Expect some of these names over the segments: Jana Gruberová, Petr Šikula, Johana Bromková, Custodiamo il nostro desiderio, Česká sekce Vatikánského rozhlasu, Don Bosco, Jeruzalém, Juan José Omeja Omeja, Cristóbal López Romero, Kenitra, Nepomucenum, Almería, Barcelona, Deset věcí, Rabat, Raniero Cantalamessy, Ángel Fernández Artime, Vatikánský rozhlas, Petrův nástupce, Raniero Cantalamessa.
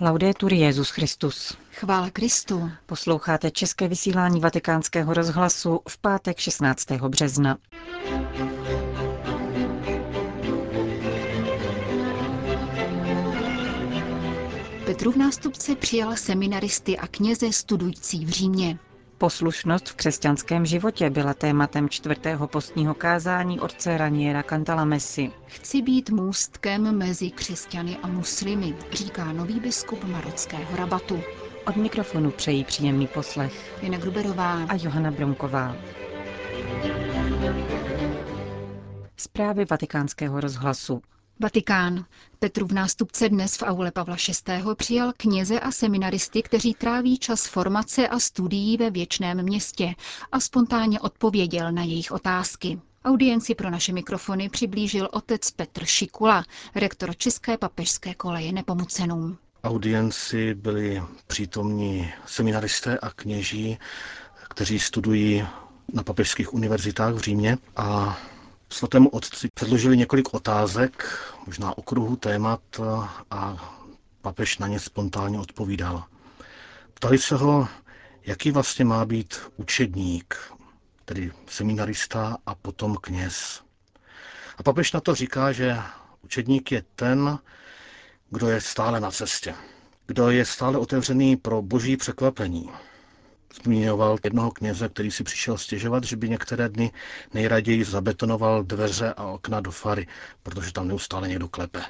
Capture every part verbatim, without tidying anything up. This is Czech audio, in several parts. Laudetur Jesus Christus. Chvála Kristu. Posloucháte české vysílání Vatikánského rozhlasu v pátek šestnáctého března. Petrův nástupce přijal seminaristy a kněze studující v Římě. Poslušnost v křesťanském životě byla tématem čtvrtého postního kázání otce Raniera Cantalamessy. Chci být můstkem mezi křesťany a muslimy, říká nový biskup marockého Rabatu. Od mikrofonu přejí příjemný poslech Jana Gruberová a Johana Bromková. Zprávy Vatikánského rozhlasu. Vatikán. Petrův nástupce dnes v aule Pavla šestého přijal kněze a seminaristy, kteří tráví čas formace a studií ve Věčném městě, a spontánně odpověděl na jejich otázky. Audienci pro naše mikrofony přiblížil otec Petr Šikula, rektor České papežské koleje Nepomucenum. Audienci byli přítomní seminaristé a kněží, kteří studují na papežských univerzitách v Římě, a svatému otci předložili několik otázek, možná okruhu témat, a papež na ně spontánně odpovídal. Ptali se ho, jaký vlastně má být učedník, tedy seminarista a potom kněz. A papež na to říká, že učedník je ten, kdo je stále na cestě, kdo je stále otevřený pro boží překvapení. Zmiňoval jednoho kněze, který si přišel stěžovat, že by některé dny nejraději zabetonoval dveře a okna do fary, protože tam neustále někdo klepe.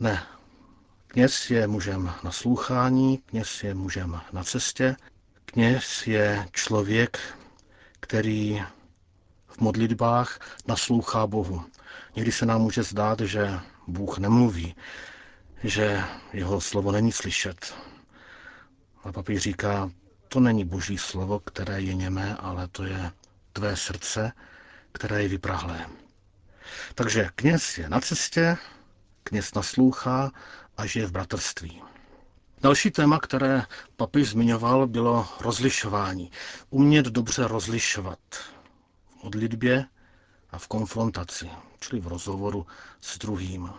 Ne. Kněz je mužem na slýchání, kněz je mužem na cestě, kněz je člověk, který v modlitbách naslouchá Bohu. Někdy se nám může zdát, že Bůh nemluví, že jeho slovo není slyšet. A papež říká, to není boží slovo, které je němé, ale to je tvé srdce, které je vyprahlé. Takže kněz je na cestě, kněz naslouchá a žije v bratrství. Další téma, které papež zmiňoval, bylo rozlišování. Umět dobře rozlišovat v modlitbě a v konfrontaci, čili v rozhovoru s druhým.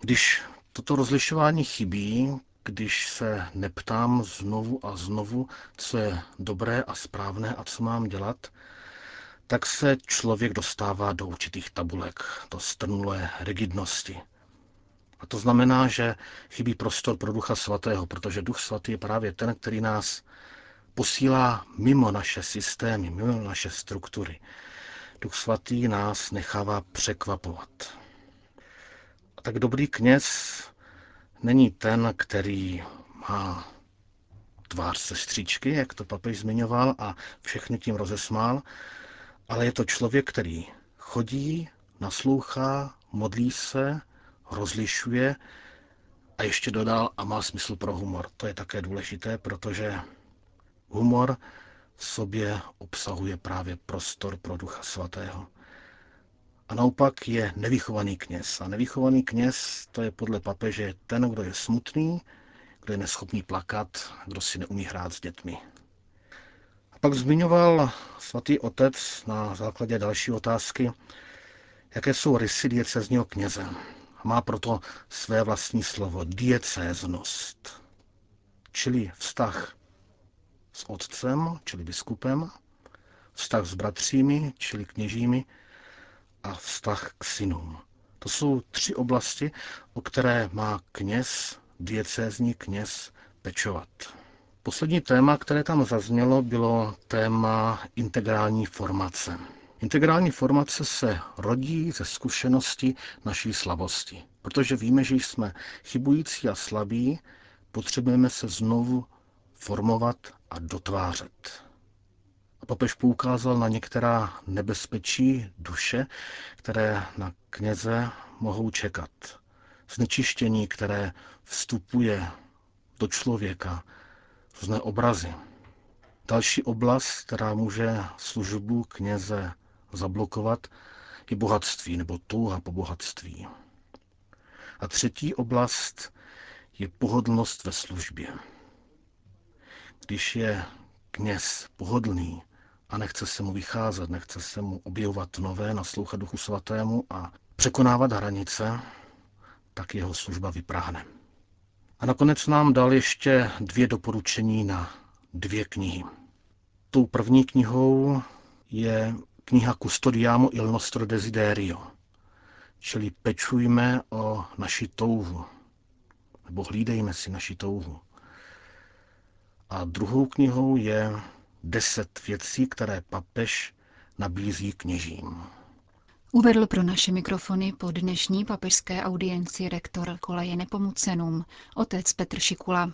Když toto rozlišování chybí, když se neptám znovu a znovu, co je dobré a správné a co mám dělat, tak se člověk dostává do určitých tabulek, do strnulé rigidnosti. A to znamená, že chybí prostor pro Ducha svatého, protože Duch svatý je právě ten, který nás posílá mimo naše systémy, mimo naše struktury. Duch svatý nás nechává překvapovat. A tak dobrý kněz není ten, který má tvář sestřičky, jak to papež zmiňoval, a všechny tím rozesmál, ale je to člověk, který chodí, naslouchá, modlí se, rozlišuje a ještě dodal, a má smysl pro humor. To je také důležité, protože humor v sobě obsahuje právě prostor pro Ducha svatého. A naopak je nevychovaný kněz. A nevychovaný kněz, to je podle papeže ten, kdo je smutný, kdo je neschopný plakat, kdo si neumí hrát s dětmi. A pak zmiňoval svatý otec na základě další otázky, jaké jsou rysy diecézního kněze. Má proto své vlastní slovo, diecéznost, čili vztah s otcem, čili biskupem, vztah s bratřími, čili kněžími, a vztah k synům. To jsou tři oblasti, o které má kněz, diecézní kněz, pečovat. Poslední téma, které tam zaznělo, bylo téma integrální formace. Integrální formace se rodí ze zkušenosti naší slabosti. Protože víme, že jsme chybující a slabí, potřebujeme se znovu formovat a dotvářet. Papež poukázal na některá nebezpečí duše, které na kněze mohou čekat. Znečištění, které vstupuje do člověka, různé obrazy. Další oblast, která může službu kněze zablokovat, je bohatství nebo touha po bohatství. A třetí oblast je pohodlnost ve službě. Když je kněz pohodlný a nechce se mu vycházet, nechce se mu objevovat nové, naslouchat Duchu svatému a překonávat hranice, tak jeho služba vyprahne. A nakonec nám dal ještě dvě doporučení na dvě knihy. Tou první knihou je kniha Custodiamo il nostro desiderio, čili pečujme o naši touhu, nebo hlídejme si naši touhu. A druhou knihou je Deset věcí, které papež nabízí kněžím. Uvedl pro naše mikrofony po dnešní papežské audienci rektor koleje Nepomucenum, otec Petr Šikula.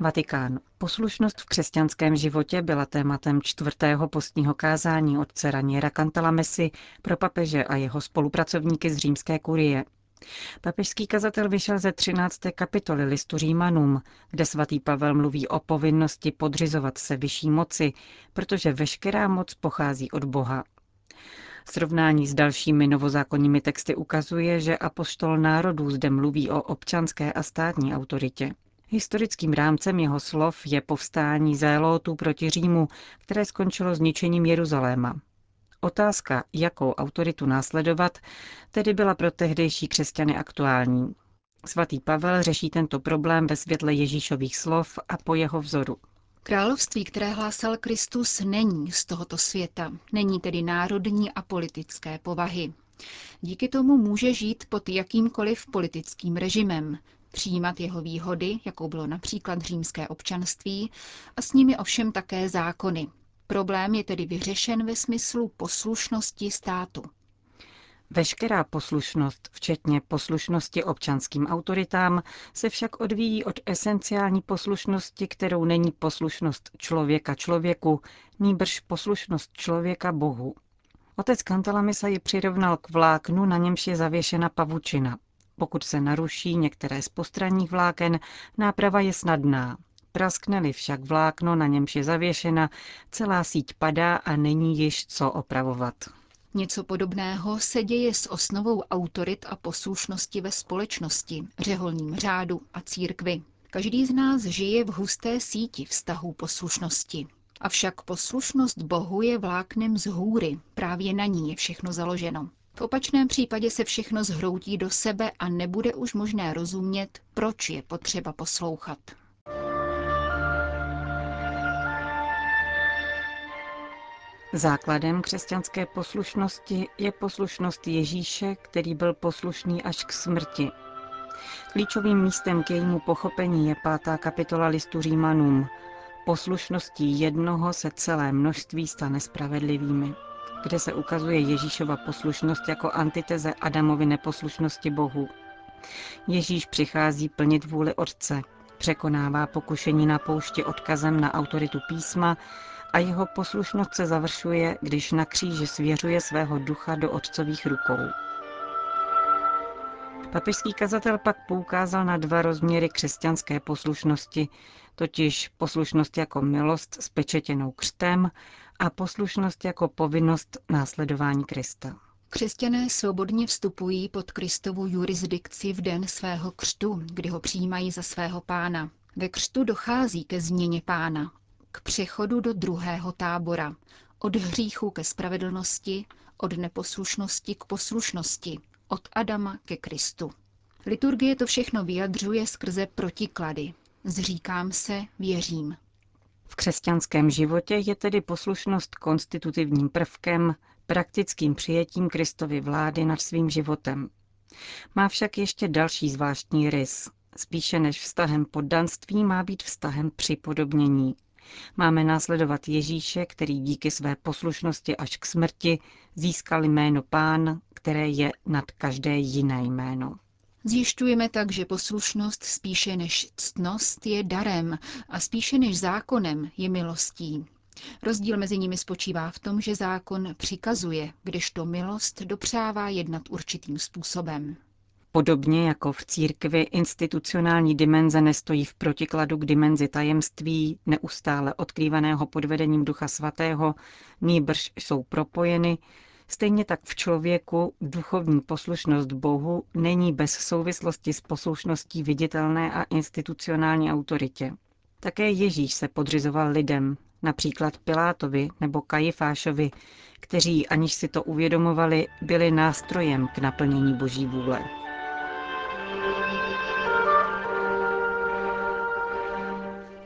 Vatikán. Poslušnost v křesťanském životě byla tématem čtvrtého postního kázání otce Raniera Cantalamessy pro papeže a jeho spolupracovníky z římské kurie. Papežský kazatel vyšel ze třinácté kapitoly listu Římanům, kde svatý Pavel mluví o povinnosti podřizovat se vyšší moci, protože veškerá moc pochází od Boha. Srovnání s dalšími novozákonními texty ukazuje, že apoštol národů zde mluví o občanské a státní autoritě. Historickým rámcem jeho slov je povstání zélótů proti Římu, které skončilo zničením Jeruzaléma. Otázka, jakou autoritu následovat, tedy byla pro tehdejší křesťany aktuální. Svatý Pavel řeší tento problém ve světle Ježíšových slov a po jeho vzoru. Království, které hlásal Kristus, není z tohoto světa, není tedy národní a politické povahy. Díky tomu může žít pod jakýmkoliv politickým režimem, přijímat jeho výhody, jakou bylo například římské občanství, a s nimi ovšem také zákony. Problém je tedy vyřešen ve smyslu poslušnosti státu. Veškerá poslušnost, včetně poslušnosti občanským autoritám, se však odvíjí od esenciální poslušnosti, kterou není poslušnost člověka člověku, nýbrž poslušnost člověka Bohu. Otec Cantalamessa ji přirovnal k vláknu, na němž je zavěšena pavučina. Pokud se naruší některé z postranních vláken, náprava je snadná. Praskne-li však vlákno, na němž je zavěšena, celá síť padá a není již co opravovat. Něco podobného se děje s osnovou autorit a poslušnosti ve společnosti, řeholním řádu a církvi. Každý z nás žije v husté síti vztahů poslušnosti. Avšak poslušnost Bohu je vláknem z hůry, právě na ní je všechno založeno. V opačném případě se všechno zhroutí do sebe a nebude už možné rozumět, proč je potřeba poslouchat. Základem křesťanské poslušnosti je poslušnost Ježíše, který byl poslušný až k smrti. Klíčovým místem k jejímu pochopení je pátá kapitola listu Římanům. Poslušností jednoho se celé množství stane spravedlivými, kde se ukazuje Ježíšova poslušnost jako antiteze Adamovy neposlušnosti Bohu. Ježíš přichází plnit vůli Otce, překonává pokušení na poušti odkazem na autoritu písma a jeho poslušnost se završuje, když na kříži svěřuje svého ducha do otcových rukou. Papežský kazatel pak poukázal na dva rozměry křesťanské poslušnosti, totiž poslušnost jako milost s pečetěnou křtem a poslušnost jako povinnost následování Krista. Křesťané svobodně vstupují pod Kristovu jurisdikci v den svého křtu, kdy ho přijímají za svého Pána. Ve křtu dochází ke změně Pána, k přechodu do druhého tábora, od hříchu ke spravedlnosti, od neposlušnosti k poslušnosti, od Adama ke Kristu. Liturgie to všechno vyjadřuje skrze protiklady. Zříkám se, věřím. V křesťanském životě je tedy poslušnost konstitutivním prvkem, praktickým přijetím Kristovy vlády nad svým životem. Má však ještě další zvláštní rys. Spíše než vztahem poddanství má být vztahem připodobnění. Máme následovat Ježíše, který díky své poslušnosti až k smrti získal jméno Pán, které je nad každé jiné jméno. Zjišťujeme tak, že poslušnost spíše než ctnost je darem a spíše než zákonem je milostí. Rozdíl mezi nimi spočívá v tom, že zákon přikazuje, kdežto milost dopřává jednat určitým způsobem. Podobně jako v církvi institucionální dimenze nestojí v protikladu k dimenzi tajemství, neustále odkrývaného pod vedením Ducha Svatého, nýbrž jsou propojeny, stejně tak v člověku duchovní poslušnost Bohu není bez souvislosti s poslušností viditelné a institucionální autoritě. Také Ježíš se podřizoval lidem, například Pilátovi nebo Kajifášovi, kteří, aniž si to uvědomovali, byli nástrojem k naplnění Boží vůle.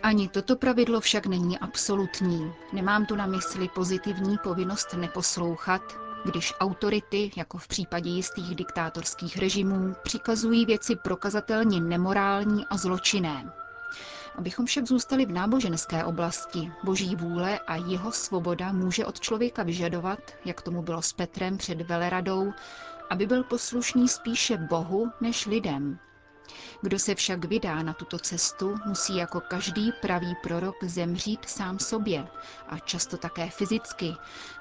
Ani toto pravidlo však není absolutní. Nemám tu na mysli pozitivní povinnost neposlouchat, když autority, jako v případě jistých diktátorských režimů, přikazují věci prokazatelně nemorální a zločinné. Abychom však zůstali v náboženské oblasti, boží vůle a jeho svoboda může od člověka vyžadovat, jak tomu bylo s Petrem před veleradou, aby byl poslušný spíše Bohu než lidem. Kdo se však vydá na tuto cestu, musí jako každý pravý prorok zemřít sám sobě, a často také fyzicky,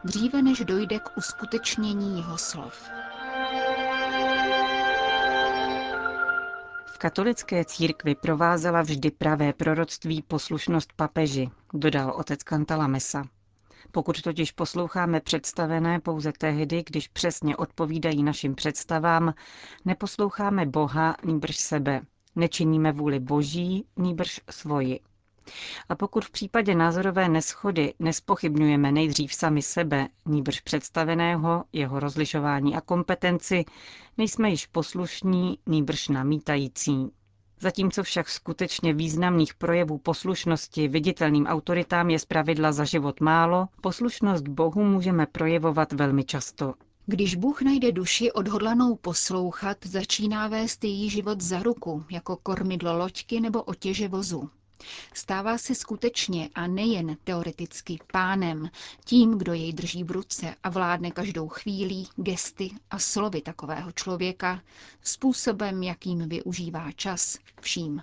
dříve než dojde k uskutečnění jeho slov. V katolické církvi provázela vždy pravé proroctví poslušnost papeži, dodal otec Cantalamessa. Pokud totiž posloucháme představené pouze tehdy, když přesně odpovídají našim představám, neposloucháme Boha, nýbrž sebe. Nečiníme vůli Boží, nýbrž svoji. A pokud v případě názorové neshody nespochybňujeme nejdřív sami sebe, nýbrž představeného, jeho rozlišování a kompetenci, nejsme již poslušní, nýbrž namítající. Zatímco však skutečně významných projevů poslušnosti viditelným autoritám je zpravidla za život málo, poslušnost Bohu můžeme projevovat velmi často. Když Bůh najde duši odhodlanou poslouchat, začíná vést její život za ruku, jako kormidlo loďky nebo otěže vozu. Stává se skutečně a nejen teoreticky pánem, tím, kdo jej drží v ruce a vládne každou chvílí, gesty a slovy takového člověka, způsobem, jakým využívá čas, vším.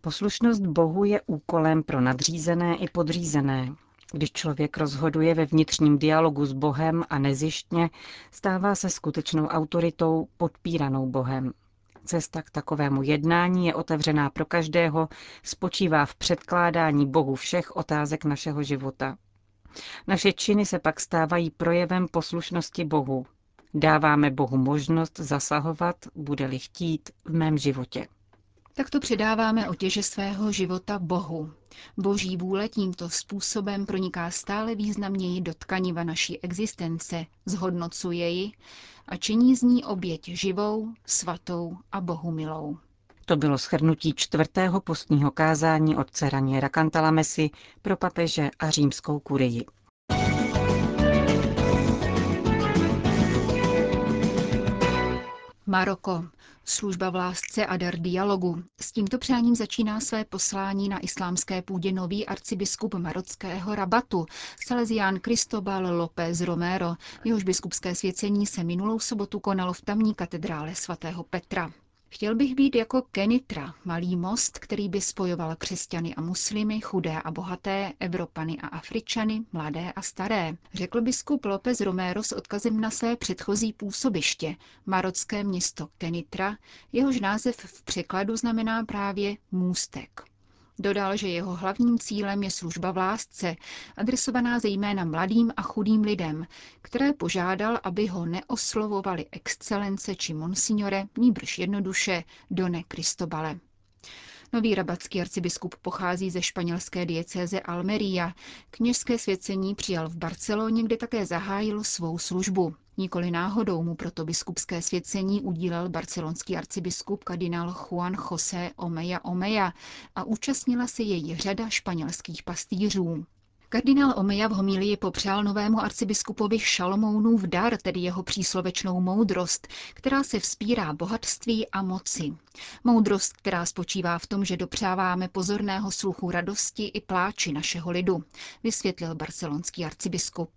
Poslušnost Bohu je úkolem pro nadřízené i podřízené. Když člověk rozhoduje ve vnitřním dialogu s Bohem a nezištně, stává se skutečnou autoritou podpíranou Bohem. Cesta k takovému jednání je otevřená pro každého, spočívá v předkládání Bohu všech otázek našeho života. Naše činy se pak stávají projevem poslušnosti Bohu. Dáváme Bohu možnost zasahovat, bude-li chtít, v mém životě. Takto předáváme otěže svého života Bohu. Boží vůle tímto způsobem proniká stále významněji do tkaniva naší existence, zhodnocuje ji a činí z ní oběť živou, svatou a bohumilou. To bylo shrnutí čtvrtého postního kázání otce Raniera Cantalamessy pro papeže a římskou kurii. Maroko. Služba v lásce a dar dialogu. S tímto přáním začíná své poslání na islámské půdě nový arcibiskup marockého Rabatu, salezián Cristóbal López Romero. Jehož biskupské svěcení se minulou sobotu konalo v tamní katedrále svatého Petra. Chtěl bych být jako Kenitra, malý most, který by spojoval křesťany a muslimy, chudé a bohaté, Evropany a Afričany, mladé a staré, řekl biskup López Romero s odkazem na své předchozí působiště, marocké město Kenitra, jehož název v překladu znamená právě můstek. Dodal, že jeho hlavním cílem je služba v lásce, adresovaná zejména mladým a chudým lidem, které požádal, aby ho neoslovovali excelence či monsignore, nýbrž jednoduše Done Cristobale. Nový rabatský arcibiskup pochází ze španělské diecéze Almería. Kněžské svěcení přijal v Barceloně, kde také zahájil svou službu. Nikoli náhodou mu proto biskupské svěcení udílel barcelonský arcibiskup kardinál Juan José Omeja Omeja a účastnila se jej řada španělských pastýřů. Kardinál Omeja v homílii popřál novému arcibiskupovi Šalomounův dar, tedy jeho příslovečnou moudrost, která se vzpírá bohatství a moci. Moudrost, která spočívá v tom, že dopřáváme pozorného sluchu radosti i pláči našeho lidu, vysvětlil barcelonský arcibiskup.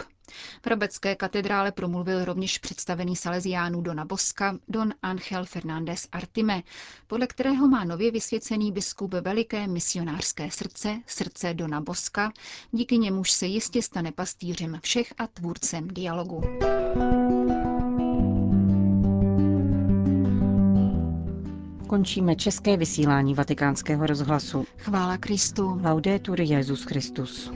V rabecké katedrále promluvil rovněž představený saleziánů Dona Bosca Don Ángel Fernández Artime, podle kterého má nově vysvěcený biskup veliké misionářské srdce, srdce Dona Bosca, díky němuž se jistě stane pastýřem všech a tvůrcem dialogu. Končíme české vysílání Vatikánského rozhlasu. Chvála Kristu. Laudetur Jesus Christus.